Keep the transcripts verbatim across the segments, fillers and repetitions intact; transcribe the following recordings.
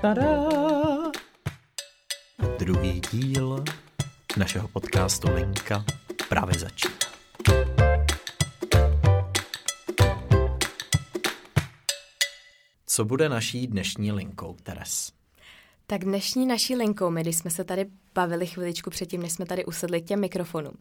Tada! Druhý díl našeho podcastu Linka právě začíná. Co bude naší dnešní linkou, Teres? Tak dnešní naší linkou, my když jsme se tady bavili chviličku předtím, než jsme tady usedli k těm mikrofonům,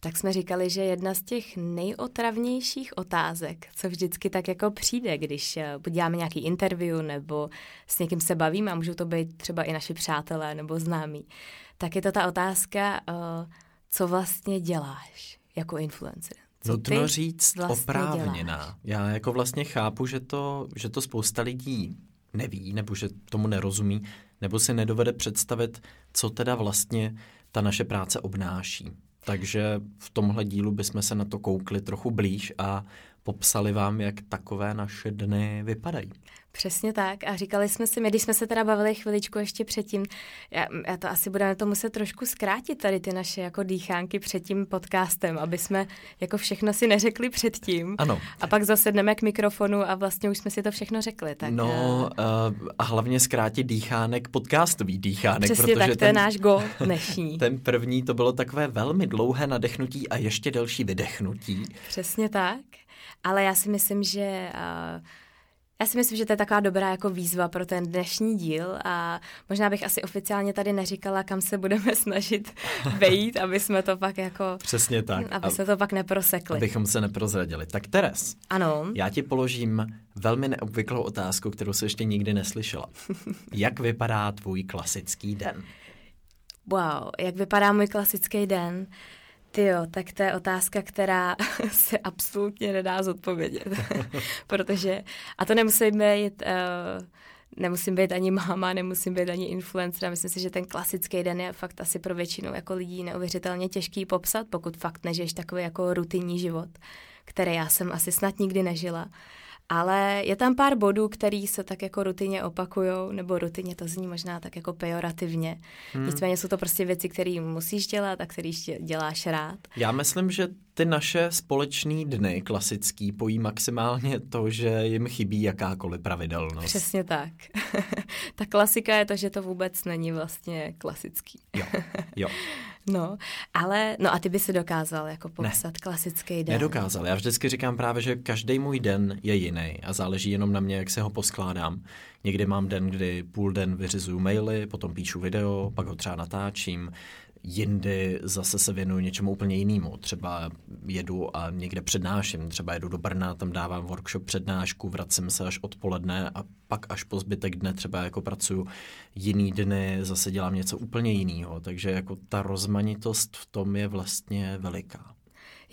tak jsme říkali, že jedna z těch nejotravnějších otázek, co vždycky tak jako přijde, když děláme nějaký interview nebo s někým se bavíme, a můžou to být třeba i naši přátelé nebo známí, tak je to ta otázka, co vlastně děláš jako influencer. Nutno říct vlastně oprávněná. Děláš? Já jako vlastně chápu, že to, že to spousta lidí neví, nebo že tomu nerozumí, nebo si nedovede představit, co teda vlastně ta naše práce obnáší. Takže v tomhle dílu bychom se na to koukli trochu blíž a popsali vám, jak takové naše dny vypadají. Přesně tak. A říkali jsme si, my když jsme se teda bavili chviličku ještě předtím, já, já to asi budeme to muset trošku zkrátit tady ty naše jako dýchánky před tím podcastem, aby jsme jako všechno si neřekli předtím. Ano. A pak zasedneme k mikrofonu a vlastně už jsme si to všechno řekli. Tak... No a hlavně zkrátit dýchánek, podcastový dýchánek. Přesně protože tak, ten, to je náš go dnešní. Ten první to bylo takové velmi dlouhé nadechnutí a ještě delší vydechnutí. Přesně tak. Ale já si myslím, že... Uh, Já si myslím, že to je taková dobrá jako výzva pro ten dnešní díl a možná bych asi oficiálně tady neříkala, kam se budeme snažit vejít, aby jsme to pak jako... Přesně tak. Aby a, jsme to pak neprosekli. Abychom se neprozradili. Tak Teres, ano. Já ti položím velmi neobvyklou otázku, kterou jsi ještě nikdy neslyšela. Jak vypadá tvůj klasický den? Wow, jak vypadá můj klasický den? Tyjo, tak to je otázka, která se absolutně nedá zodpovědět, protože, a to nemusím být, uh, nemusím být ani máma, nemusím být ani influencer, myslím si, že ten klasický den je fakt asi pro většinu jako lidí neuvěřitelně těžký popsat, pokud fakt nežiješ takový jako rutinní život, který já jsem asi snad nikdy nežila. Ale je tam pár bodů, který se tak jako rutině opakujou, nebo rutině to zní možná tak jako pejorativně. Hmm. Nicméně jsou to prostě věci, které musíš dělat a které děláš rád. Já myslím, že ty naše společný dny klasický pojí maximálně to, že jim chybí jakákoliv pravidelnost. Přesně tak. Ta klasika je to, že to vůbec není vlastně klasický. Jo, jo. No, ale, no a ty by si dokázal jako popsat ne, klasický den. Nedokázal. Já vždycky říkám právě, že každý můj den je jiný a záleží jenom na mě, jak se ho poskládám. Někdy mám den, kdy půl den vyřizuju maily, potom píšu video, pak ho třeba natáčím. Jindy zase se věnuju něčemu úplně jinému. Třeba jedu a někde přednáším, třeba jedu do Brna, tam dávám workshop přednášku, vracím se až odpoledne a pak až po zbytek dne třeba jako pracuju jiný dny, zase dělám něco úplně jiného. Takže jako ta rozmanitost v tom je vlastně veliká.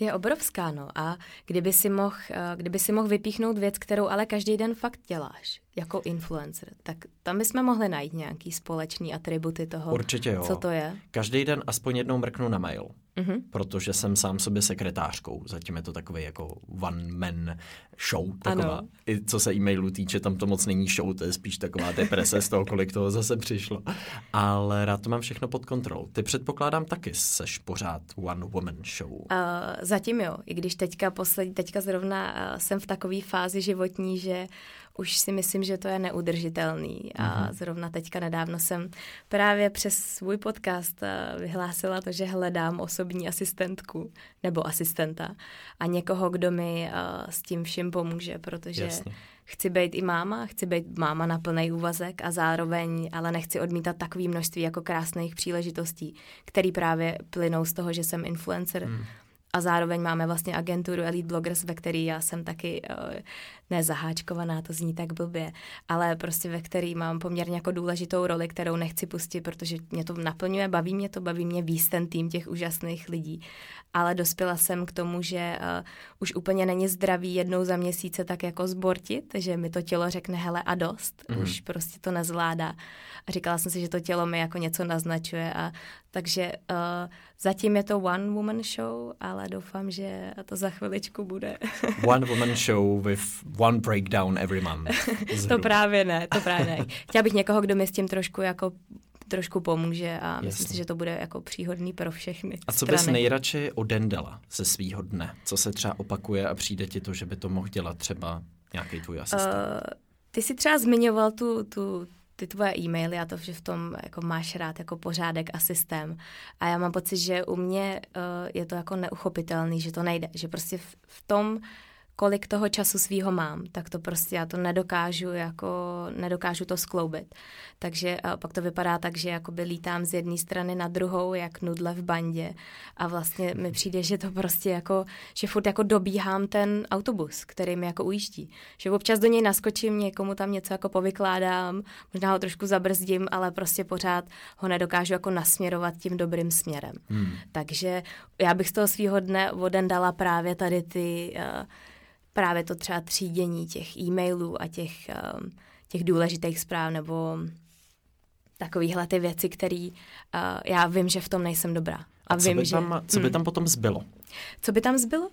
Je obrovská, no. A kdyby si mohl, kdyby si mohl vypíchnout věc, kterou ale každý den fakt děláš jako influencer, tak tam bychom mohli najít nějaký společný atributy toho, určitě jo. Co to je. Každý den aspoň jednou mrknu na mail, mm-hmm. protože jsem sám sobě sekretářkou. Zatím je to takový jako one-man show taková. Ano. I co se e-mailu týče, tam to moc není show, to je spíš taková deprese z toho, kolik toho zase přišlo. Ale rád to mám všechno pod kontrolou. Ty předpokládám taky, seš pořád one-woman show. Uh, zatím jo, i když teďka, poslední, teďka zrovna uh, jsem v takové fázi životní, že už si myslím, že to je neudržitelný. A zrovna teďka nedávno jsem právě přes svůj podcast vyhlásila to, že hledám osobní asistentku nebo asistenta a někoho, kdo mi s tím vším pomůže, protože jasně. Chci být i máma, chci být máma na plný úvazek a zároveň, ale nechci odmítat takové množství jako krásných příležitostí, které právě plynou z toho, že jsem influencer. Hmm. A zároveň máme vlastně agenturu Elite Bloggers, ve který já jsem taky nezaháčkovaná, to zní tak blbě, ale prostě ve který mám poměrně jako důležitou roli, kterou nechci pustit, protože mě to naplňuje, baví mě to, baví mě víc ten tým těch úžasných lidí. Ale dospěla jsem k tomu, že uh, už úplně není zdravý jednou za měsíce tak jako zbortit, že mi to tělo řekne hele a dost, mm. už prostě to nezvládá. A říkala jsem si, že to tělo mi jako něco naznačuje a takže uh, zatím je to one woman show, ale doufám, že to za chviličku bude. One woman show with one breakdown every month. To právě ne, to právě ne. Chtěla bych někoho, kdo mi s tím trošku jako trošku pomůže a myslím jasně. si, že to bude jako příhodný pro všechny a co strany. Bys nejradši odendala ze svýho dne? Co se třeba opakuje a přijde ti to, že by to mohl dělat třeba nějaký tvůj asistent? Uh, Ty jsi třeba zmiňoval tu, tu, ty tvoje e-maily a to, že v tom jako máš rád jako pořádek a systém. A já mám pocit, že u mě uh, je to jako neuchopitelný, že to nejde. Že prostě v, v tom, kolik toho času svýho mám, tak to prostě já to nedokážu, jako nedokážu to skloubit. Takže pak to vypadá tak, že jakoby lítám z jedné strany na druhou, jak nudle v bandě. A vlastně mi přijde, že to prostě jako, že furt jako dobíhám ten autobus, který mi jako ujíždí. Že občas do něj naskočím, někomu tam něco jako povykládám, možná ho trošku zabrzdím, ale prostě pořád ho nedokážu jako nasměrovat tím dobrým směrem. Hmm. Takže já bych z toho svýho dne o den dala právě tady ty... Právě to třeba třídění těch e-mailů a těch, těch důležitých zpráv nebo takovýhle ty věci, které já vím, že v tom nejsem dobrá. A, a co, vím, by tam, že, co by tam potom zbylo? Co by tam zbylo?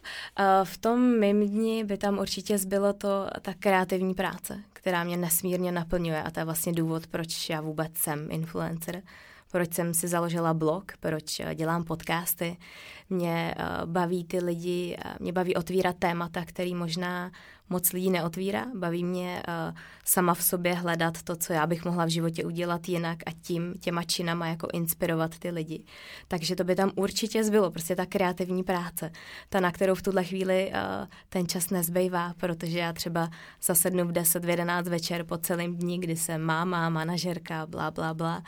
V tom mým dni by tam určitě zbylo to, ta kreativní práce, která mě nesmírně naplňuje a to je vlastně důvod, proč já vůbec jsem influencer. Proč jsem si založila blog, proč dělám podcasty. Mě baví ty lidi, mě baví otvírat témata, který možná moc lidí neotvírá. Baví mě sama v sobě hledat to, co já bych mohla v životě udělat jinak a tím těma činama jako inspirovat ty lidi. Takže to by tam určitě zbylo, prostě ta kreativní práce, ta, na kterou v tuhle chvíli ten čas nezbývá, protože já třeba zasednu v deset, jedenáct večer po celém dní, kdy jsem máma, manažerka, blá, blá, blá.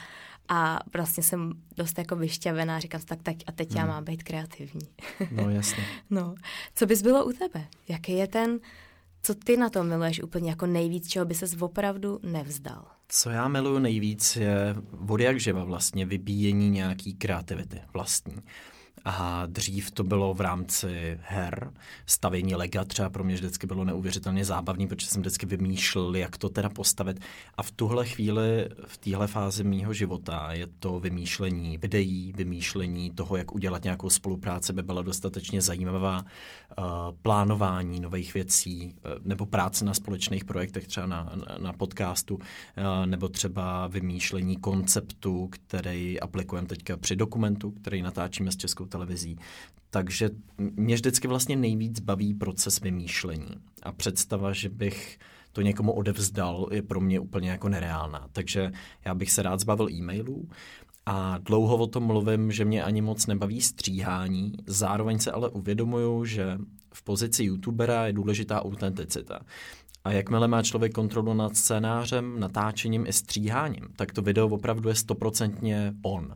A vlastně jsem dost jako vyšťavená, říkám si tak, tak a teď hmm. já mám být kreativní. No jasně. No, co bys bylo u tebe? Jaký je ten, co ty na tom miluješ úplně jako nejvíc, čeho by ses opravdu nevzdal? Co já miluju nejvíc je od jak živa vlastně vybíjení nějaký kreativity vlastní. A dřív to bylo v rámci her, stavění lega třeba pro mě vždycky bylo neuvěřitelně zábavný, protože jsem vždycky vymýšlel, jak to teda postavit. A v tuhle chvíli, v téhle fázi mýho života je to vymýšlení videí, vymýšlení toho, jak udělat nějakou spolupráci, by byla dostatečně zajímavá, uh, plánování nových věcí, uh, nebo práce na společných projektech, třeba na, na, na podcastu, uh, nebo třeba vymýšlení konceptu, který aplikujeme teďka při dokumentu, který natáčíme s Českou televizí. Takže mě vždycky vlastně nejvíc baví proces vymýšlení. A představa, že bych to někomu odevzdal, je pro mě úplně jako nereálná. Takže já bych se rád zbavil e-mailů a dlouho o tom mluvím, že mě ani moc nebaví stříhání. Zároveň se ale uvědomuju, že v pozici youtubera je důležitá autenticita. A jakmile má člověk kontrolu nad scénářem, natáčením i stříháním, tak to video opravdu je stoprocentně on.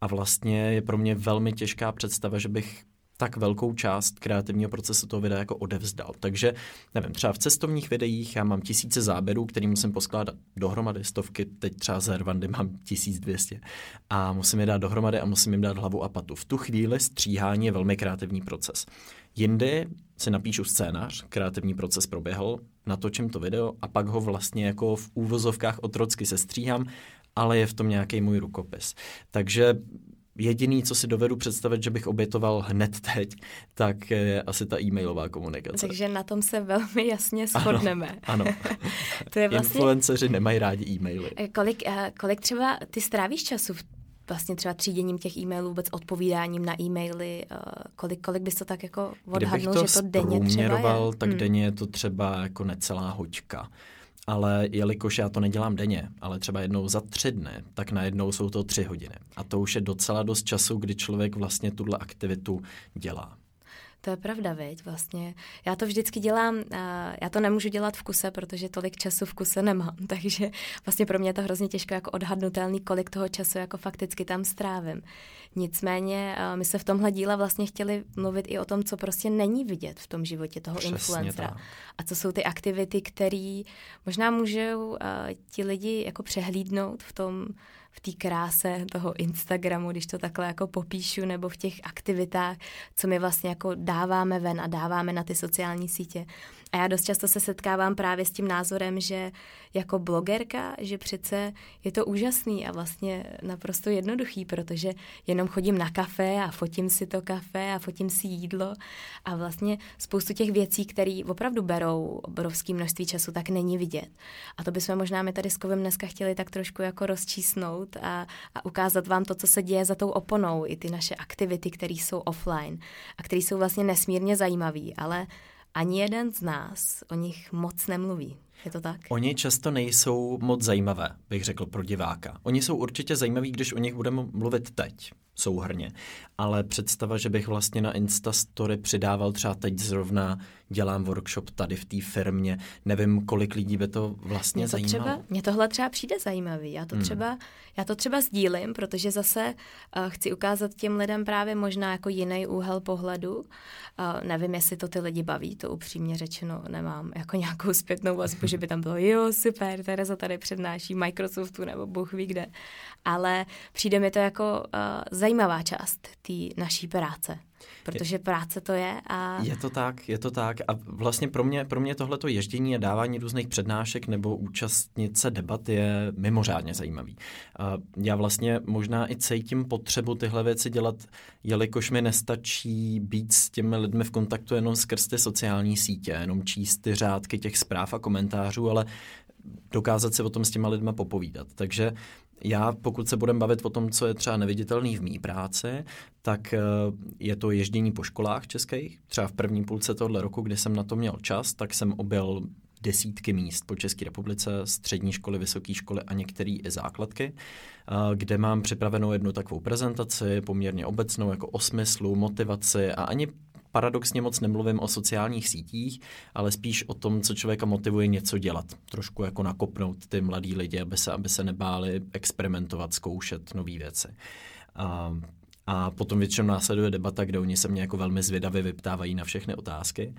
A vlastně je pro mě velmi těžká představa, že bych tak velkou část kreativního procesu toho videa jako odevzdal. Takže, nevím, třeba v cestovních videích já mám tisíce záběrů, který musím poskládat dohromady, stovky, teď třeba z Rwandy mám tisíc dvě stě a musím je dát dohromady a musím jim dát hlavu a patu. V tu chvíli stříhání je velmi kreativní proces. Jindy si napíšu scénář, kreativní proces proběhl, natočím to video a pak ho vlastně jako v úvozovkách otrocky sestříhám, ale je v tom nějaký můj rukopis. Takže jediný, co si dovedu představit, že bych obětoval hned teď, tak je asi ta e-mailová komunikace. Takže na tom se velmi jasně shodneme. Ano, ano. To je vlastně... Influenceři nemají rádi e-maily. Kolik, kolik třeba ty strávíš času v vlastně třeba tříděním těch e-mailů, vůbec odpovídáním na e-maily, kolik, kolik bys to tak jako odhadnul, to že to denně třeba je? Tak hmm. denně je to třeba jako necelá hoďka. Ale jelikož já to nedělám denně, ale třeba jednou za tři dny, tak najednou jsou to tři hodiny. A to už je docela dost času, kdy člověk vlastně tuhle aktivitu dělá. To je pravda, viď, vlastně. Já to vždycky dělám, já to nemůžu dělat v kuse, protože tolik času v kuse nemám, takže vlastně pro mě je to hrozně těžko jako odhadnutelný, kolik toho času jako fakticky tam strávím. Nicméně my se v tomhle díle vlastně chtěli mluvit i o tom, co prostě není vidět v tom životě toho Přesně influencera. Tak. A co jsou ty aktivity, které možná můžou ti lidi jako přehlídnout v tom, v té kráse toho Instagramu, když to takhle jako popíšu, nebo v těch aktivitách, co my vlastně jako dáváme ven a dáváme na ty sociální sítě. A já dost často se setkávám právě s tím názorem, že jako blogerka, že přece je to úžasný a vlastně naprosto jednoduchý, protože jenom chodím na kafe a fotím si to kafe a fotím si jídlo a vlastně spoustu těch věcí, které opravdu berou obrovské množství času, tak není vidět. A to bychom možná my tady s Kovem dneska chtěli tak trošku jako rozčísnout, A, a ukázat vám to, co se děje za tou oponou, i ty naše aktivity, které jsou offline a které jsou vlastně nesmírně zajímavé, ale ani jeden z nás o nich moc nemluví. Je to tak? Oni často nejsou moc zajímavé, bych řekl, pro diváka. Oni jsou určitě zajímaví, když o nich budeme mluvit teď, souhrně. Ale představa, že bych vlastně na Instastory přidával třeba teď zrovna dělám workshop tady v té firmě, nevím, kolik lidí by to vlastně mě to zajímalo. Třeba, mě tohle třeba přijde zajímavý. Já to, hmm. třeba, já to třeba sdílím, protože zase uh, chci ukázat těm lidem právě možná jako jiný úhel pohledu. Uh, nevím, jestli to ty lidi baví, to upřímně řečeno nemám jako nějakou zpětnou vazbu, že by tam bylo jo, super, Tereza tady přednáší Microsoftu nebo bůh ví kde. Ale přijde mi to jako uh, zajímavá část té naší práce. Protože práce to je a... Je to tak, je to tak. A vlastně pro mě, pro mě tohleto ježdění a dávání různých přednášek nebo účastnit se debat je mimořádně zajímavý. A já vlastně možná i cítím potřebu tyhle věci dělat, jelikož mi nestačí být s těmi lidmi v kontaktu jenom skrz ty sociální sítě, jenom číst ty řádky těch zpráv a komentářů, ale dokázat se o tom s těma lidma popovídat. Takže já, pokud se budem bavit o tom, co je třeba neviditelný v mý práci, tak je to ježdění po školách českých. Třeba v první půlce tohoto roku, kdy jsem na to měl čas, tak jsem objel desítky míst po České republice, střední školy, vysoké školy a některé i základky, kde mám připravenou jednu takovou prezentaci, poměrně obecnou, jako o smyslu, motivaci a ani paradoxně moc nemluvím o sociálních sítích, ale spíš o tom, co člověka motivuje něco dělat. Trošku jako nakopnout ty mladí lidi, aby se, aby se nebáli experimentovat, zkoušet nové věci. A, a potom většinou následuje debata, kde oni se mě jako velmi zvědavě vyptávají na všechny otázky.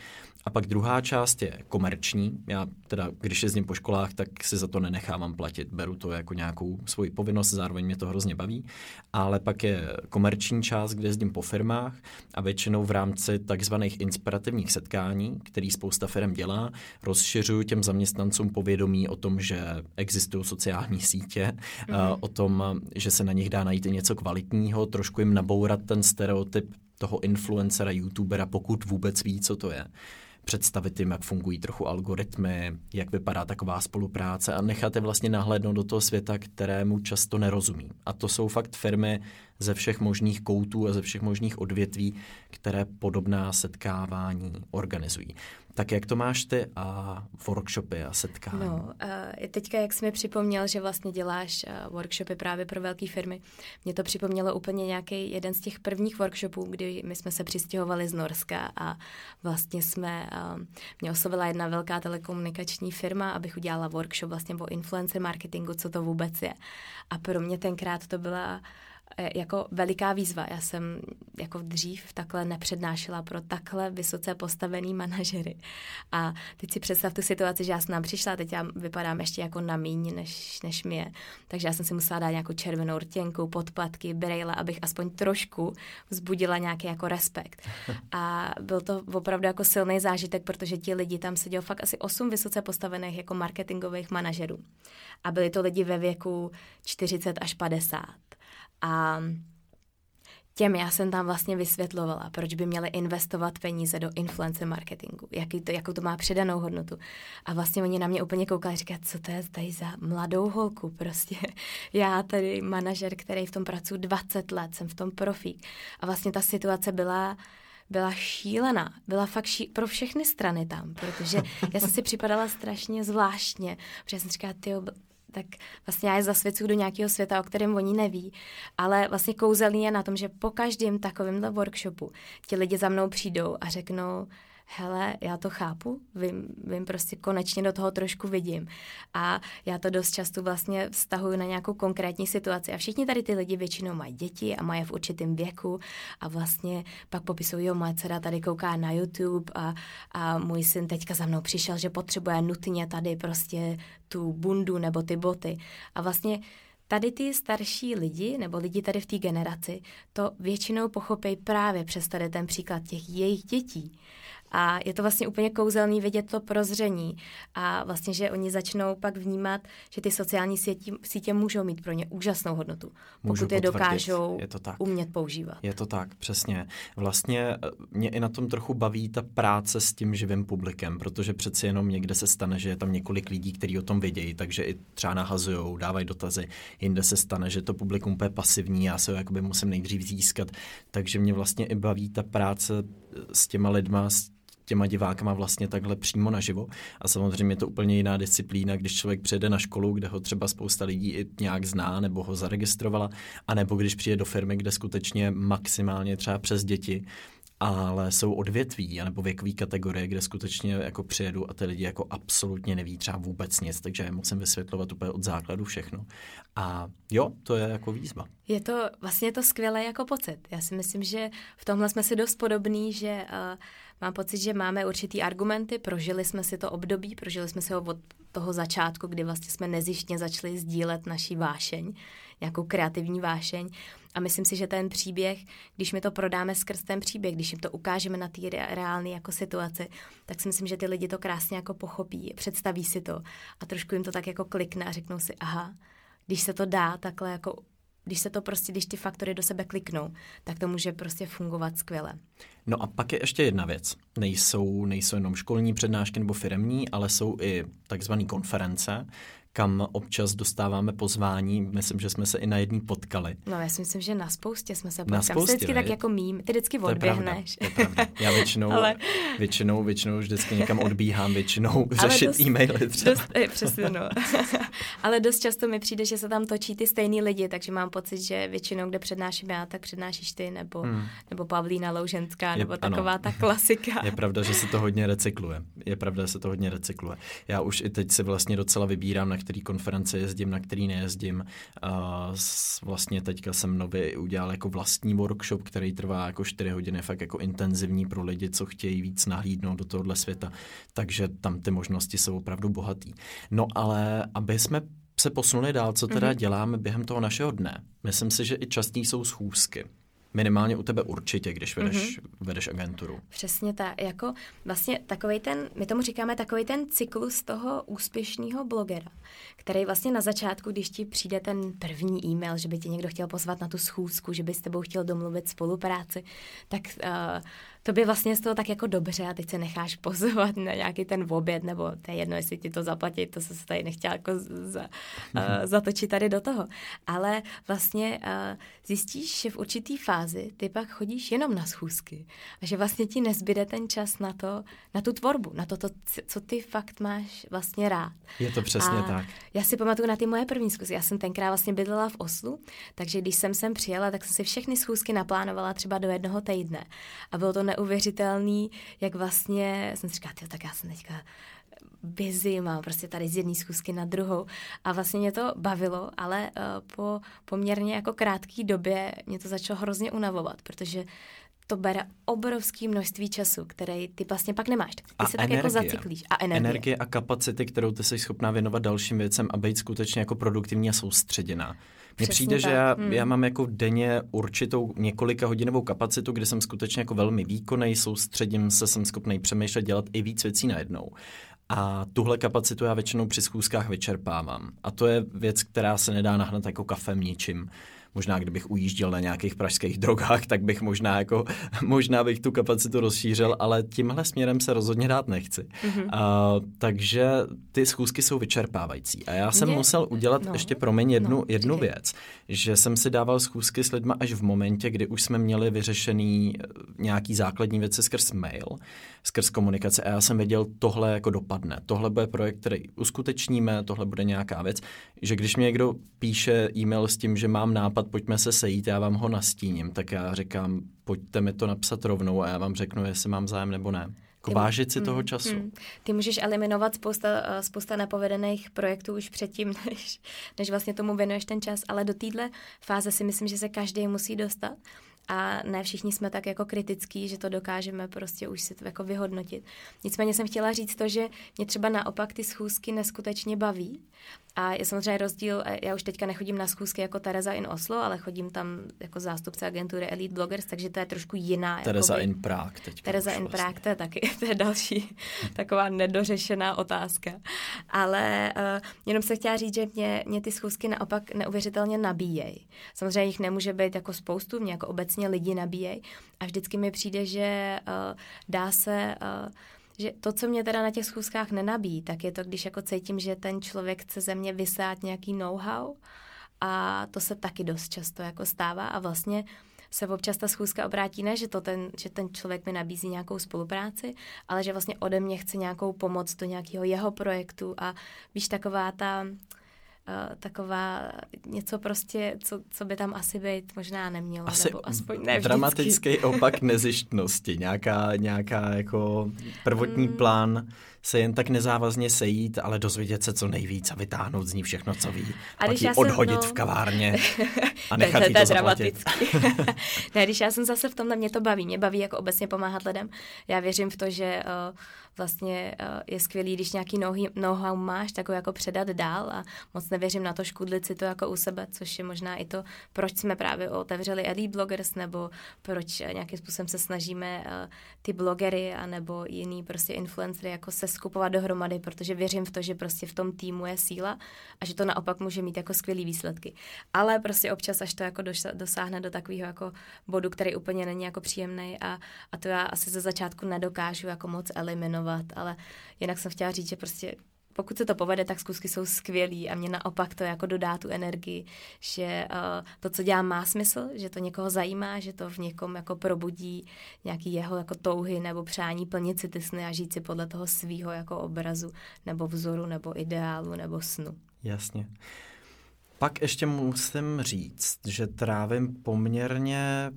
A pak druhá část je komerční. Já teda, když jezdím po školách, tak si za to nenechávám platit. Beru to jako nějakou svoji povinnost, zároveň mě to hrozně baví. Ale pak je komerční část, kde jezdím po firmách a většinou v rámci takzvaných inspirativních setkání, který spousta firm dělá, rozšiřuju těm zaměstnancům povědomí o tom, že existují sociální sítě, mm-hmm. o tom, že se na nich dá najít i něco kvalitního, trošku jim nabourat ten stereotyp toho influencera, youtubera, pokud vůbec ví, co to je. Představit jim, jak fungují trochu algoritmy, jak vypadá taková spolupráce a nechat je vlastně nahlédnout do toho světa, kterému často nerozumí. A to jsou fakt firmy ze všech možných koutů a ze všech možných odvětví, které podobná setkávání organizují. Tak jak to máš ty a workshopy a setkání? No, teďka, jak jsi mi připomněl, že vlastně děláš workshopy právě pro velké firmy, mě to připomnělo úplně nějaký jeden z těch prvních workshopů, kdy my jsme se přistěhovali z Norska a vlastně jsme, mě oslovila jedna velká telekomunikační firma, abych udělala workshop vlastně o influencer marketingu, co to vůbec je. A pro mě tenkrát to byla jako veliká výzva. Já jsem jako dřív takhle nepřednášela pro takhle vysoce postavený manažery. A teď si představ tu situaci, že já jsem nám přišla, teď já vypadám ještě jako na míň, než, než mi je. Takže já jsem si musela dát nějakou červenou rtěnku, podplatky, brejle, abych aspoň trošku vzbudila nějaký jako respekt. A byl to opravdu jako silný zážitek, protože ti lidi tam seděl fakt asi osm vysoce postavených jako marketingových manažerů. A byli to lidi ve věku čtyřicet až padesát. A těm já jsem tam vlastně vysvětlovala, proč by měli investovat peníze do influencer marketingu, jaký to, jakou to má přidanou hodnotu. A vlastně oni na mě úplně koukali a říkali, co to je tady za mladou holku prostě. Já tady manažer, který v tom pracuji dvacet let, jsem v tom profík. A vlastně ta situace byla... byla šílená, byla fakt ší... pro všechny strany tam, protože já jsem si připadala strašně zvláštně, protože jsem říkala, tyjo, tak vlastně já je zasvěcuju do nějakého světa, o kterém oni neví, ale vlastně kouzelný je na tom, že po každém takovémhle workshopu ti lidi za mnou přijdou a řeknou, hele, já to chápu, vím, vím prostě konečně do toho trošku vidím. A já to dost často vlastně vztahuju na nějakou konkrétní situaci. A všichni tady ty lidi většinou mají děti a mají v určitém věku a vlastně pak popisují, jo, moje dcera tady kouká na YouTube a, a můj syn teďka za mnou přišel, že potřebuje nutně tady prostě tu bundu nebo ty boty. A vlastně tady ty starší lidi, nebo lidi tady v té generaci, to většinou pochopí právě přes tady ten příklad těch jejich dětí. A je to vlastně úplně kouzelný vidět to prozření a vlastně, že oni začnou pak vnímat, že ty sociální sítě, sítě můžou mít pro ně úžasnou hodnotu, pokud je dokážou je to tak. umět používat. Je to tak, přesně. Vlastně mě i na tom trochu baví ta práce s tím živým publikem, protože přeci jenom někde se stane, že je tam několik lidí, kteří o tom vědějí, takže i třeba nahazujou, dávají dotazy, jinde se stane, že to publikum úplně pasivní, já se ho jakoby musím nejdřív získat, takže mě vlastně i baví ta práce s těma lidma, těma divákama vlastně takhle přímo naživo. A samozřejmě je to úplně jiná disciplína, když člověk přijede na školu, kde ho třeba spousta lidí i nějak zná nebo ho zaregistrovala, anebo když přijede do firmy, kde skutečně maximálně třeba přes děti, ale jsou odvětví anebo věkové kategorie, kde skutečně jako přijedu a ty lidi jako absolutně neví třeba vůbec nic, takže je musím vysvětlovat úplně od základu všechno. A jo, to je jako výzva. Je to vlastně to skvělé jako pocit. Já si myslím, že v tomhle jsme si dost podobní, že uh, mám pocit, že máme určitý argumenty, prožili jsme si to období, prožili jsme si ho od toho začátku, kdy vlastně jsme nezištně začali sdílet naší vášeň, nějakou kreativní vášeň. A myslím si, že ten příběh, když my to prodáme skrz ten příběh, když jim to ukážeme na té reálné jako situaci, tak si myslím, že ty lidi to krásně jako pochopí, představí si to a trošku jim to tak jako klikne a řeknou si, aha, když se to dá takhle jako, když se to prostě, když ty faktory do sebe kliknou, tak to může prostě fungovat skvěle. No a pak je ještě jedna věc. Nejsou, nejsou jenom školní přednášky nebo firemní, ale jsou i takzvané konference, kam občas dostáváme pozvání. Myslím, že jsme se i na jedný potkali. No já si myslím, že na spoustě jsme se potkali. Na spoustě, vždycky ne? Tak jako mím. Ty vždycky odběhneš. To je pravda. Já většinou, ale... většinou, většinou vždycky někam odbíhám, většinou řešit dost, e-maily třeba. Dost, je, přesně, no. Ale dost často mi přijde, že se tam točí ty stejný lidi, takže mám pocit, že většinou, kde přednáším já, tak přednášíš ty, nebo, hmm. nebo Pavlína Louženská, je, nebo taková ano, ta klasika. Je pravda, že se to hodně recykluje. Je pravda, že se to hodně recykluje. Já už i teď si vlastně docela vybírám, na který konference jezdím, na který nejezdím. A vlastně teďka jsem nově udělal jako vlastní workshop, který trvá jako čtyři hodiny, fakt jako intenzivní pro lidi, co chtějí víc nahlídnout do tohohle světa. Takže tam ty možnosti jsou opravdu bohatý. No ale aby jsme se posunuli dál, co teda mm-hmm. děláme během toho našeho dne. Myslím si, že i častý jsou schůzky. Minimálně u tebe určitě, když vedeš, mm-hmm. vedeš agenturu. Přesně tak. Jako vlastně takovej ten, my tomu říkáme takovej ten cyklus toho úspěšného blogera, který vlastně na začátku, když ti přijde ten první e-mail, že by tě někdo chtěl pozvat na tu schůzku, že by s tebou chtěl domluvit spolupráci, tak uh, to by vlastně z toho tak jako dobře a teď se necháš pozvat na nějaký ten oběd, nebo to je jedno, jestli ti to zaplatí, to se tady nechtěla jako za, uh, zatočit tady do toho. Ale vlastně uh, zjistíš, že v určitý fázi ty pak chodíš jenom na schůzky a že vlastně ti nezbyde ten čas na to, na tu tvorbu, na to, to co ty fakt máš vlastně rád. Je to přesně a tak. Já si pamatuju na ty moje první schůzky. Já jsem tenkrát vlastně bydlela v Oslu, takže když jsem sem přijela, tak jsem si všechny schůzky naplánovala třeba do jednoho týdne. A bylo to neuvěřitelný, jak vlastně jsem si říkala, tyjo, tak já jsem teďka busy, mám prostě tady z jedné schůzky na druhou a vlastně mě to bavilo, ale uh, po poměrně jako krátké době mě to začalo hrozně unavovat, protože to bere obrovské množství času, který ty vlastně pak nemáš. Tak ty a se energie. Tak jako zacyklíš. A energie. energie a kapacity, kterou ty jsi schopná věnovat dalším věcem a být skutečně jako produktivní a soustředěná. Mně přijde, tak. že já, hmm. já mám jako denně určitou několika hodinovou kapacitu, kde jsem skutečně jako velmi výkonnej, soustředím se, jsem schopnej přemýšlet, dělat i víc věcí najednou. A tuhle kapacitu já většinou při schůzkách vyčerpávám. A to je věc, která se nedá nahnat jako kafem ničím. Možná, kdybych ujížděl na nějakých pražských drogách, tak bych možná jako, možná bych tu kapacitu rozšířil, ale tímhle směrem se rozhodně dát nechci. Mm-hmm. A, takže ty schůzky jsou vyčerpávající. A já jsem Je, musel udělat no, ještě, promiň, jednu, no, jednu okay. věc, že jsem si dával schůzky s lidma až v momentě, kdy už jsme měli vyřešený nějaký základní věci skrz mail, skrz komunikace a já jsem věděl, tohle jako dopadne. Tohle bude projekt, který uskutečníme, tohle bude nějaká věc, že když mi někdo píše e-mail s tím, že mám nápad, pojďme se sejít, já vám ho nastíním, tak já říkám, pojďte mi to napsat rovnou a já vám řeknu, jestli mám zájem nebo ne. Jako vážit si toho času. Mm, mm. Ty můžeš eliminovat spousta, spousta nepovedených projektů už předtím, než, než vlastně tomu věnuješ ten čas, ale do téhle fáze si myslím, že se každý musí dostat. A ne všichni jsme tak jako kritický, že to dokážeme prostě už si to jako vyhodnotit. Nicméně jsem chtěla říct to, že mě třeba naopak ty schůzky neskutečně baví. A je samozřejmě rozdíl, já už teďka nechodím na schůzky jako Tereza in Oslo, ale chodím tam jako zástupce agentury Elite Bloggers, takže to je trošku jiná. Tereza jakoby, in Prague teďka. Tereza in vlastně. Prague, to je taky, to je další taková nedořešená otázka. Ale uh, jenom se chtěla říct, že mě, mě ty schůzky naopak neuvěřitelně nabíjejí. Samozřejmě jich nemůže být jako spoustu, mě jako obecně lidi nabíjejí. A vždycky mi přijde, že uh, dá se... Uh, že to, co mě teda na těch schůzkách nenabíjí, tak je to, když jako cítím, že ten člověk chce ze mě vysát nějaký know-how a to se taky dost často jako stává a vlastně se občas ta schůzka obrátí, ne, že, to ten, že ten člověk mi nabízí nějakou spolupráci, ale že vlastně ode mě chce nějakou pomoc do nějakého jeho projektu a víš, taková ta, uh, taková něco prostě, co, co by tam asi být možná nemělo. Asi nebo aspoň ne vždycky. Dramatický opak nezištnosti, nějaká, nějaká jako prvotní mm. plán, se jen tak nezávazně sejít, ale dozvědět se co nejvíc a vytáhnout z ní všechno, co ví. A pak ji odhodit no... v kavárně a nechat jí to zaplatit. Ne, když já jsem zase v tomhle, mě to baví. Mě baví jako obecně pomáhat lidem. Já věřím v to, že uh, vlastně uh, je skvělý, když nějaký know-how máš, tak ho jako předat dál a moc nevěřím na to škudlit si to jako u sebe, což je možná i to, proč jsme právě otevřeli Elite Bloggers, nebo proč nějakým způsobem se snažíme uh, ty blogery anebo jiný prostě influencery jako se skupovat dohromady, protože věřím v to, že prostě v tom týmu je síla a že to naopak může mít jako skvělý výsledky. Ale prostě občas, až to jako dosáhne do takového jako bodu, který úplně není jako příjemný a, a to já asi ze začátku nedokážu jako moc eliminovat, ale jinak jsem chtěla říct, že prostě pokud se to povede, tak zkusky jsou skvělý a mě naopak to jako dodá tu energii, že uh, to, co dělám, má smysl, že to někoho zajímá, že to v někom jako probudí nějaký jeho jako touhy nebo přání plnit si ty sny a žít si podle toho svýho jako obrazu nebo vzoru nebo ideálu nebo snu. Jasně. Pak ještě musím říct, že trávím poměrně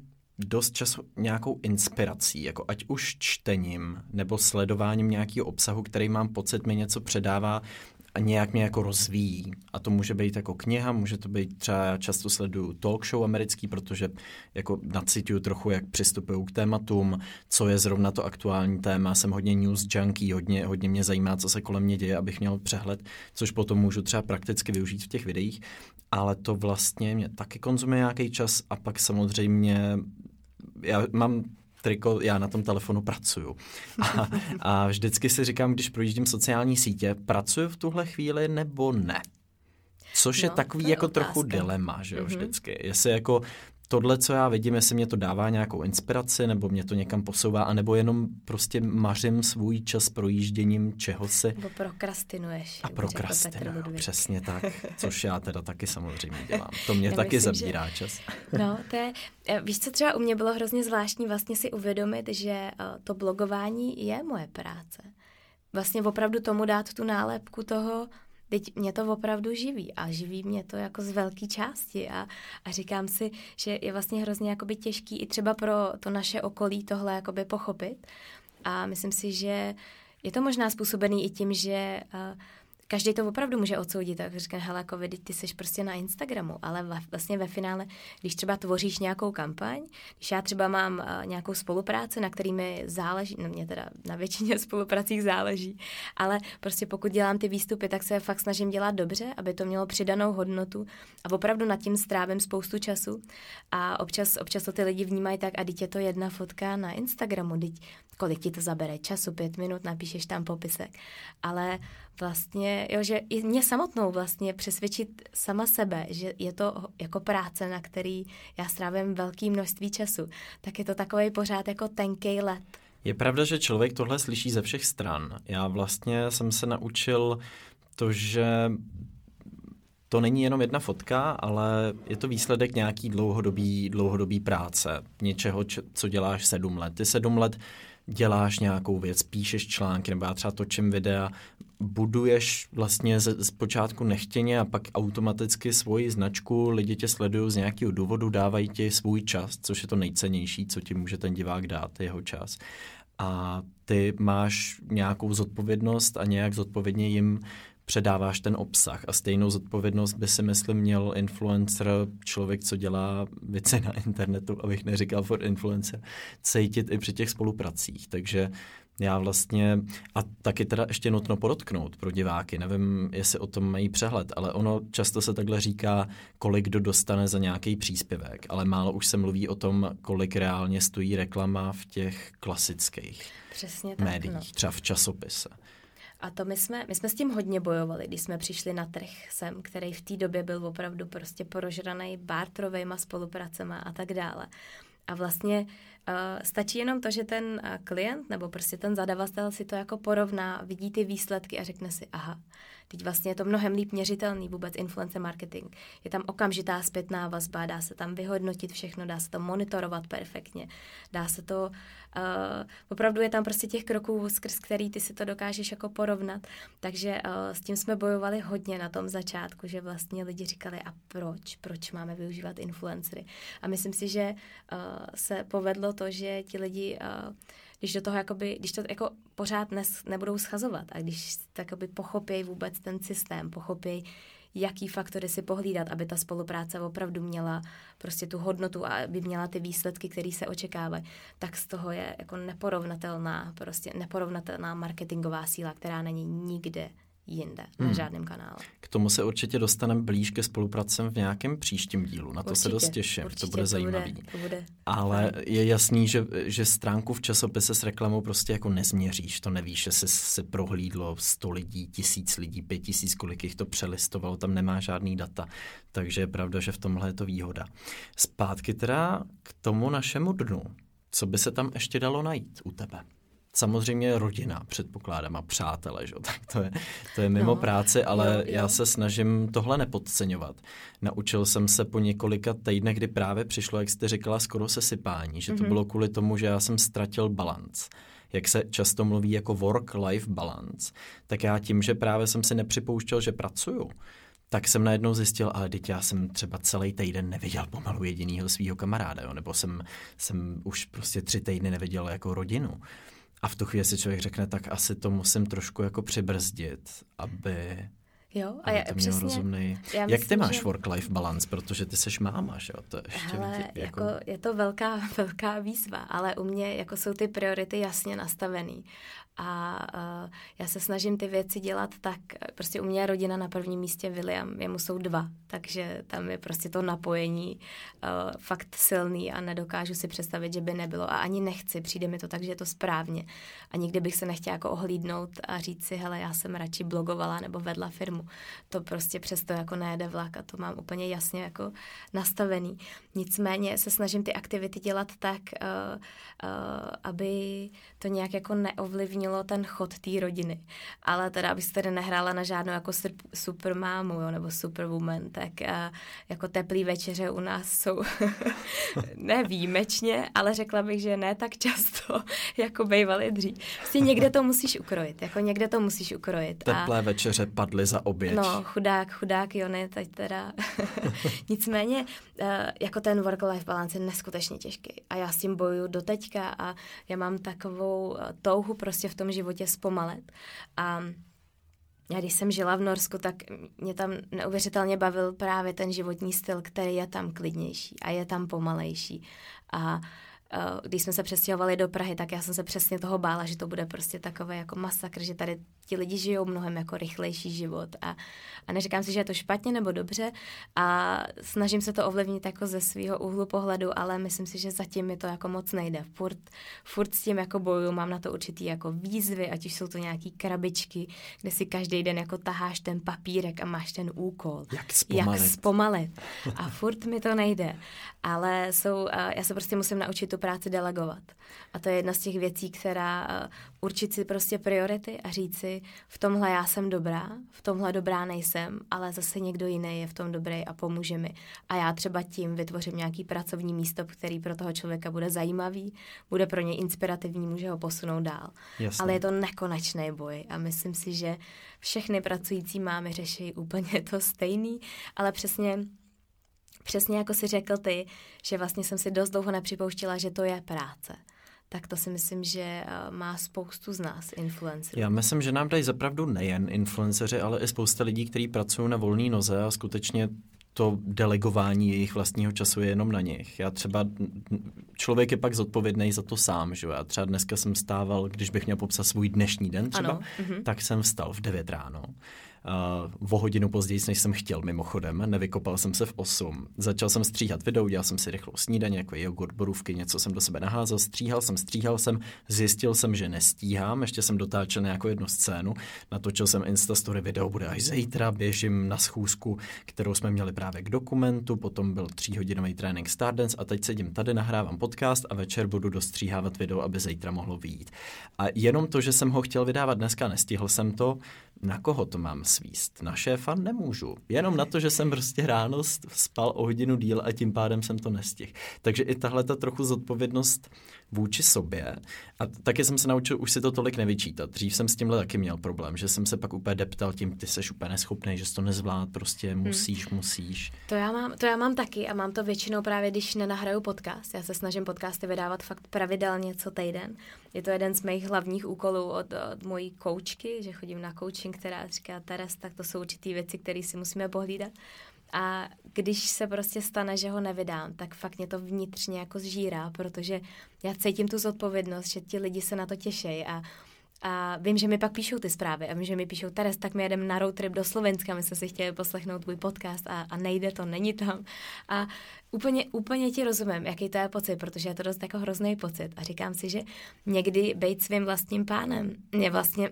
dost času nějakou inspirací, jako ať už čtením nebo sledováním nějakého obsahu, který mám pocit mi něco předává a nějak mě jako rozvíjí. A to může být jako kniha, může to být třeba, často sleduju talk show americký, protože jako nacituju trochu, jak přistupuju k tématům, co je zrovna to aktuální téma. Jsem hodně news junkie, hodně, hodně mě zajímá, co se kolem mě děje, abych měl přehled, což potom můžu třeba prakticky využít v těch videích, ale to vlastně mě taky konzumuje nějaký čas a pak samozřejmě já mám triko, já na tom telefonu pracuju. A, a vždycky si říkám, když projíždím sociální sítě, pracuju v tuhle chvíli nebo ne? Což no, je takový je jako otázka. Trochu dilema, že jo, mm-hmm. vždycky. Jestli jako tohle, co já vidím, jestli mě to dává nějakou inspiraci, nebo mě to někam posouvá, anebo jenom prostě mařím svůj čas projížděním čeho si. Nebo prokrastinuješ. A prokrastinuju, přesně tak. Což já teda taky samozřejmě dělám. To mě já taky myslím, zabírá že... čas. No, to je... Víš, co třeba u mě bylo hrozně zvláštní vlastně si uvědomit, že to blogování je moje práce. Vlastně opravdu tomu dát tu nálepku toho, teď mě to opravdu živí a živí mě to jako z velké části a, a říkám si, že je vlastně hrozně jakoby těžký i třeba pro to naše okolí tohle jakoby pochopit a myslím si, že je to možná způsobený i tím, že uh, každý to opravdu může odsoudit, tak říkám, hele, jako vidíš, ty jsi prostě na Instagramu, ale vlastně ve finále, když třeba tvoříš nějakou kampaň, když já třeba mám uh, nějakou spolupráci, na který mi záleží, no mě teda na většině spolupracích záleží, ale prostě pokud dělám ty výstupy, tak se fakt snažím dělat dobře, aby to mělo přidanou hodnotu a opravdu nad tím strávím spoustu času a občas, občas to ty lidi vnímají tak a teď je to jedna fotka na Instagramu, teď kolik ti to zabere času, pět minut, napíšeš tam popisek, ale vlastně, jo, že i mě samotnou vlastně přesvědčit sama sebe, že je to jako práce, na který já strávím velké množství času, tak je to takový pořád jako tenkej led. Je pravda, že člověk tohle slyší ze všech stran. Já vlastně jsem se naučil to, že to není jenom jedna fotka, ale je to výsledek nějaký dlouhodobý, dlouhodobý práce. Něčeho, co děláš sedm let. Ty sedm let děláš nějakou věc, píšeš články, nebo já třeba točím videa, buduješ vlastně zpočátku nechtěně a pak automaticky svoji značku, lidi tě sledují z nějakého důvodu, dávají ti svůj čas, což je to nejcennější, co ti může ten divák dát, jeho čas. A ty máš nějakou zodpovědnost a nějak zodpovědně jim předáváš ten obsah a stejnou zodpovědnost by si myslím měl influencer, člověk, co dělá věci na internetu, abych neříkal for influencer, cítit i při těch spolupracích, takže já vlastně, a taky teda ještě nutno podotknout pro diváky, nevím, jestli o tom mají přehled, ale ono často se takhle říká, kolik kdo dostane za nějaký příspěvek, ale málo už se mluví o tom, kolik reálně stojí reklama v těch klasických Přesně tak, médiích, no. třeba v časopise. A to my jsme, my jsme s tím hodně bojovali, když jsme přišli na trh sem, který v té době byl opravdu prostě porožraný barterovejma spolupracema a tak dále. A vlastně Stačí jenom to, že ten klient nebo prostě ten zadavatel si to jako porovná, vidí ty výsledky a řekne si, aha, teď vlastně je to mnohem líp měřitelný vůbec influencer marketing. Je tam okamžitá zpětná vazba, dá se tam vyhodnotit všechno, dá se to monitorovat perfektně, dá se to, uh, opravdu je tam prostě těch kroků, skrz který ty si to dokážeš jako porovnat. Takže uh, s tím jsme bojovali hodně na tom začátku, že vlastně lidi říkali, a proč, proč máme využívat influencery. A myslím si, že uh, se povedlo to, že ti lidi... Uh, Když do toho jakoby, když to jako pořád nes, nebudou schazovat a když takoby pochopějí vůbec ten systém, pochopějí, jaký faktory si pohlídat, aby ta spolupráce opravdu měla prostě tu hodnotu a aby měla ty výsledky, které se očekávají, tak z toho je jako neporovnatelná, prostě neporovnatelná marketingová síla, která není nikde jinde, na hmm. žádném kanále. K tomu se určitě dostaneme blíž ke spolupracem v nějakém příštím dílu. Na určitě, to se dost těším, určitě, to bude zajímavý. To bude, to bude. Ale je jasný, že, že stránku v časopise s reklamou prostě jako nezměříš, to nevíš, že se, se prohlídlo sto lidí, tisíc lidí, pět tisíc, kolik jich to přelistovalo, tam nemá žádný data. Takže je pravda, že v tomhle je to výhoda. Zpátky teda k tomu našemu dnu. Co by se tam ještě dalo najít u tebe? Samozřejmě rodina, předpokládám, a přátelé, že? Tak to je, to je mimo no, práci, ale jo, jo. Já se snažím tohle nepodceňovat. Naučil jsem se po několika týdnech, kdy právě přišlo, jak jste říkala, skoro sesypání, že to mm-hmm. bylo kvůli tomu, že já jsem ztratil balanc. Jak se často mluví jako work-life balance, tak já tím, že právě jsem si nepřipouštěl, že pracuju, tak jsem najednou zjistil, ale teď já jsem třeba celý týden neviděl pomalu jedinýho svýho kamaráda, jo? Nebo jsem, jsem už prostě tři týdny neviděl jako rodinu. A v tu chvíli si člověk řekne, tak asi to musím trošku jako přibrzdit, aby, jo, a já, aby to přesně, mělo rozumný. Jak ty máš že... work-life balance, protože ty seš máma, že jo? To ještě hele, vidí, jako... jako je to velká, velká výzva, ale u mě jako jsou ty priority jasně nastavený. A uh, já se snažím ty věci dělat tak, prostě u mě je rodina na prvním místě William, jemu jsou dva, takže tam je prostě to napojení uh, fakt silný a nedokážu si představit, že by nebylo a ani nechci, přijde mi to tak, že je to správně a nikdy bych se nechtěla jako ohlídnout a říct si, hele, já jsem radši blogovala nebo vedla firmu, to prostě přesto jako nejede vlak a to mám úplně jasně jako nastavený. Nicméně se snažím ty aktivity dělat tak, uh, uh, aby to nějak jako neovlivnilo ten chod té rodiny. Ale teda, abych se tady nehrála na žádnou jako supermámu, jo, nebo superwoman, tak a, jako teplý večeře u nás jsou nevýjimečně, ale řekla bych, že ne tak často, jako bývaly dřív. Prostě někde to musíš ukrojit, jako někde to musíš ukrojit. Teplé a, večeře padly za oběť. No, chudák, chudák, jo, ne, teď teda. Nicméně, jako ten work-life balance je neskutečně těžký. A já s tím bojuju doteďka a já mám takovou touhu prostě v tom životě zpomalet. A já když jsem žila v Norsku, tak mě tam neuvěřitelně bavil právě ten životní styl, který je tam klidnější a je tam pomalejší. A když jsme se přestěhovali do Prahy, tak já jsem se přesně toho bála, že to bude prostě takové jako masakr, že tady ti lidi žijou mnohem jako rychlejší život a, a neříkám si, že je to špatně nebo dobře a snažím se to ovlivnit jako ze svého úhlu pohledu, ale myslím si, že zatím mi to jako moc nejde. Furt, furt s tím jako bojuju, mám na to určitý jako výzvy, ať už jsou to nějaký krabičky, kde si každý den jako taháš ten papírek a máš ten úkol. Jak zpomalit. Jak zpomalit. A furt mi to nejde. Ale jsou, já se prostě musím naučit tu práci delegovat. A to je jedna z těch věcí, která určit si prostě priority a říct si, v tomhle já jsem dobrá, v tomhle dobrá nejsem, ale zase někdo jiný je v tom dobrý a pomůže mi. A já třeba tím vytvořím nějaký pracovní místo, který pro toho člověka bude zajímavý, bude pro něj inspirativní, může ho posunout dál. Jasně. Ale je to nekonečný boj a myslím si, že všechny pracující mámy řeší úplně to stejný, ale přesně Přesně jako si řekl ty, že vlastně jsem si dost dlouho nepřipouštila, že to je práce. Tak to si myslím, že má spoustu z nás influencerů. Já myslím, že nám dají zapravdu nejen influenceři, ale i spousta lidí, kteří pracují na volné noze a skutečně to delegování jejich vlastního času je jenom na nich. Já třeba, člověk je pak zodpovědný za to sám, že jo. Já třeba dneska jsem vstával, když bych měl popsat svůj dnešní den třeba, ano. tak jsem vstal v devět ráno. uh, o hodinu později, než jsem chtěl mimochodem. Nevykopal jsem se v osm. Začal jsem stříhat videu, dělal jsem si rychlou snídaně, jako jogurt, borůvky, něco jsem do sebe naházel, stříhal jsem, stříhal jsem, zjistil jsem, že nestíhám, ještě jsem dotáčel nějakou jednu scénu, natočil jsem Instastory, video bude až zítra, běžím na schůzku, kterou jsme měli právě k dokumentu, potom byl tříhodinový trénink Star Dance a teď sedím tady, nahrávám podcast a večer budu dostříhávat video, aby zítra mohlo vyjít. A jenom to, že jsem ho chtěl vydávat dneska, nestihl jsem to. Na koho to mám svíst? Na šéfa nemůžu. Jenom na to, že jsem prostě ráno spal o hodinu díl a tím pádem jsem to nestihl. Takže i tahle ta trochu zodpovědnost vůči sobě. A taky jsem se naučil už si to tolik nevyčítat. Dřív jsem s tímhle taky měl problém, že jsem se pak úplně deptal tím, ty seš úplně neschopnej, že jsi to nezvlád, prostě musíš, hmm. musíš. To já, mám, to já mám taky a mám to většinou právě, když nenahraju podcast. Já se snažím podcasty vydávat fakt pravidelně co týden. Je to jeden z mých hlavních úkolů od, od mojí koučky, že chodím na coaching, která říká, Teres, tak to jsou určitý věci, které si musíme pohlídat. A když se prostě stane, že ho nevydám, tak fakt mě to vnitřně jako zžírá, protože já cítím tu zodpovědnost, že ti lidi se na to těší a, a vím, že mi pak píšou ty zprávy a vím, že mi píšou, Teres, tak my jedeme na road trip do Slovenska, my jsme si chtěli poslechnout tvůj podcast a, a nejde to, není tam. A úplně, úplně ti rozumím, jaký to je pocit, protože je to dost jako hrozný pocit a říkám si, že někdy být svým vlastním pánem je vlastně,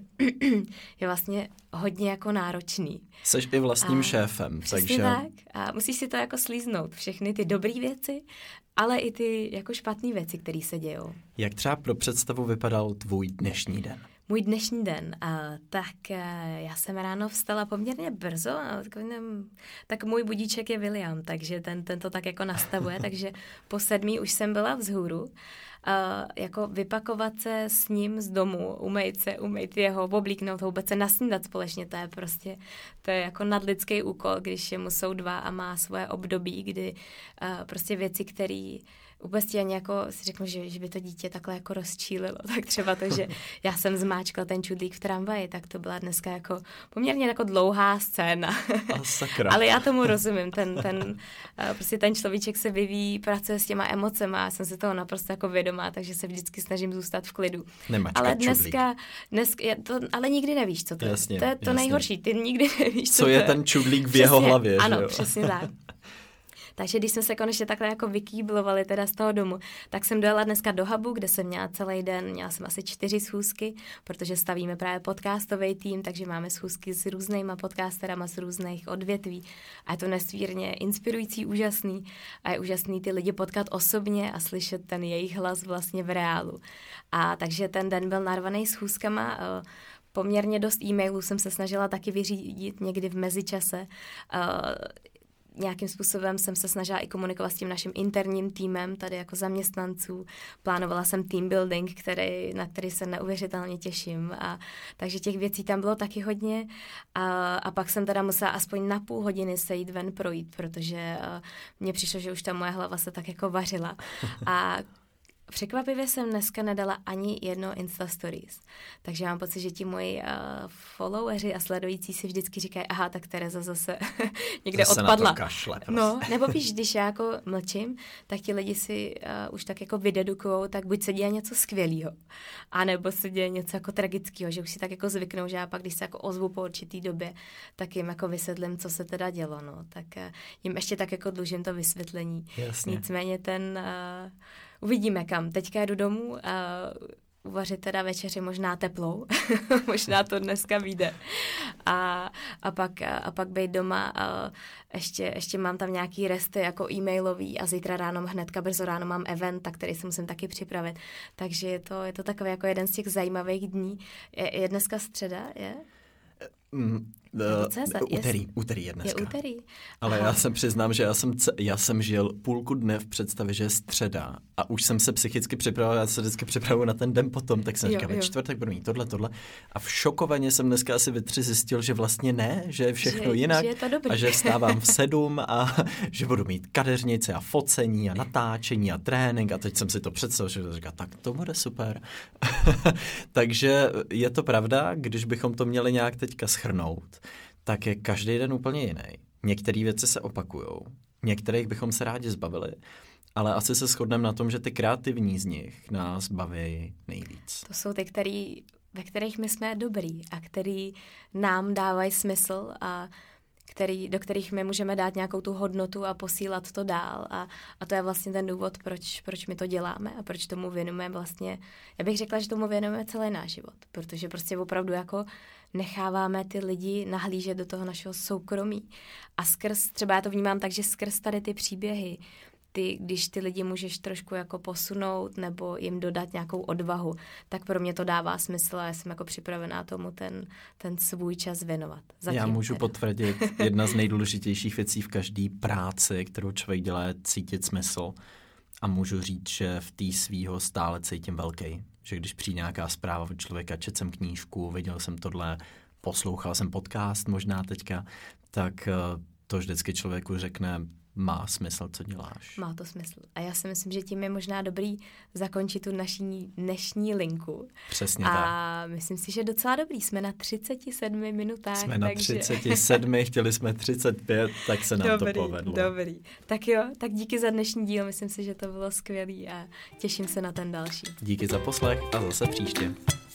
je vlastně hodně jako náročný. Seš i vlastním a šéfem. Takže tak. A musíš si to jako slíznout, všechny ty dobrý věci, ale i ty jako špatný věci, které se dějou. Jak třeba pro představu vypadal tvůj dnešní den? Můj dnešní den, uh, tak uh, já jsem ráno vstala poměrně brzo, a tak, nevím, tak můj budíček je William, takže ten, ten to tak jako nastavuje, takže po sedmí už jsem byla vzhůru. Uh, jako vypakovat se s ním z domu, umýt se, umýt jeho, oblíknout, vůbec se nasnídat společně, to je prostě, to je jako nadlidský úkol, když jemu jsou dva a má svoje období, kdy uh, prostě věci, které vůbec ani jako si řeknu, že, že by to dítě takhle jako rozčílilo, tak třeba to, že já jsem zmáčkla ten čudlík v tramvaji, tak to byla dneska jako poměrně jako dlouhá scéna. A sakra. Ale já tomu rozumím, ten, ten, uh, prostě ten človíček se vyvíjí, pracuje s těma emocema, já jsem se toho naprosto jako vědomá, takže se vždycky snažím zůstat v klidu. Nemačka, ale dneska, dneska to, ale nikdy nevíš, co to je. To je to nejhorší, ty nikdy nevíš, co, co to je. Co je ten čudlík v přesně, jeho hlavě, ano, že jo? Přesně tak. Takže když jsme se konečně takhle jako vykýblovali teda z toho domu, tak jsem dojela dneska do Habu, kde jsem měla celý den, měla jsem asi čtyři schůzky, protože stavíme právě podcastový tým, takže máme schůzky s různýma podcasterama z různých odvětví a je to nesmírně inspirující, úžasný a je úžasný ty lidi potkat osobně a slyšet ten jejich hlas vlastně v reálu. A takže ten den byl narvaný schůzkama. Poměrně dost e-mailů jsem se snažila taky vyřídit někdy v mezičase. Nějakým způsobem jsem se snažila i komunikovat s tím naším interním týmem, tady jako zaměstnanců. Plánovala jsem team building, který, na který se neuvěřitelně těším. A, takže těch věcí tam bylo taky hodně. A, a pak jsem teda musela aspoň na půl hodiny se jít ven projít, protože mně přišlo, že už ta moje hlava se tak jako vařila. A překvapivě jsem dneska nedala ani jedno Insta Stories, takže mám pocit, že ti moji uh, followeri a sledující si vždycky říkají, aha, tak Tereza zase někde zase odpadla. Kašle, prostě. No, nebo píš, když já jako mlčím, tak ti lidi si uh, už tak jako vydedukujou, tak buď se děje něco skvělého, anebo se děje něco jako tragického, že už si tak jako zvyknou, že já pak, když se jako ozvu po určitý době, tak jim jako vysvětlím, co se teda dělo, no, tak uh, jim ještě tak jako dlužím to vysvětlení. Jasně. Nicméně ten uh, uvidíme, kam. Teďka jdu domů a uvařit teda večeři možná teplou. Možná to dneska vyjde. A, a pak, a pak bejt doma. A ještě, ještě mám tam nějaký resty jako e-mailový a zítra ráno, hnedka brzo ráno mám event, tak který se musím taky připravit. Takže je to, je to takový jako jeden z těch zajímavých dní. Je, je dneska středa, je? Mm. Uh, úterý, úterý je dneska. Je úterý. Ale já se přiznám, že já jsem, já jsem žil půlku dne v představě, že je středa a už jsem se psychicky připravoval, já se vždycky připravuju na ten den potom, tak jsem říkal, ve čtvrtek budu mít tohle, tohle a v šokovaně jsem dneska asi ve tři zjistil, že vlastně ne, že je všechno že, jinak že je a že vstávám v sedm a že budu mít kadeřnice a focení a natáčení a trénink a teď jsem si to představil, že říkal, tak to bude super. Takže je to pravda, když bychom to měli nějak teďka shrnout, tak je každý den úplně jiný. Některé věci se opakujou, některých bychom se rádi zbavili, ale asi se shodneme na tom, že ty kreativní z nich nás baví nejvíc. To jsou ty, které ve kterých my jsme dobrý a který nám dávají smysl a který, do kterých my můžeme dát nějakou tu hodnotu a posílat to dál. A, a to je vlastně ten důvod, proč, proč my to děláme a proč tomu věnujeme vlastně, já bych řekla, že tomu věnujeme celý náš život, protože prostě opravdu jako necháváme ty lidi nahlížet do toho našeho soukromí. A skrz, třeba já to vnímám tak, že skrz tady ty příběhy, ty, když ty lidi můžeš trošku jako posunout nebo jim dodat nějakou odvahu, tak pro mě to dává smysl a já jsem jako připravená tomu ten, ten svůj čas věnovat. Zatím já můžu teda potvrdit, jedna z nejdůležitějších věcí v každé práci, kterou člověk dělá, je cítit smysl a můžu říct, že v té svýho stále cítím velký, že když přijde nějaká zpráva od člověka, četl jsem knížku, viděl jsem tohle, poslouchal jsem podcast možná teďka, tak to vždycky člověku řekne, má smysl, co děláš. Má to smysl. A já si myslím, že tím je možná dobrý zakončit tu naší dnešní linku. Přesně tak. A myslím si, že docela dobrý. Jsme na třicet sedm minutách. Jsme na takže... třicet sedm, chtěli jsme třicet pět, tak se nám dobrý, to povedlo. Dobrý, tak jo, tak díky za dnešní díl. Myslím si, že to bylo skvělý a těším se na ten další. Díky za poslech a zase příště.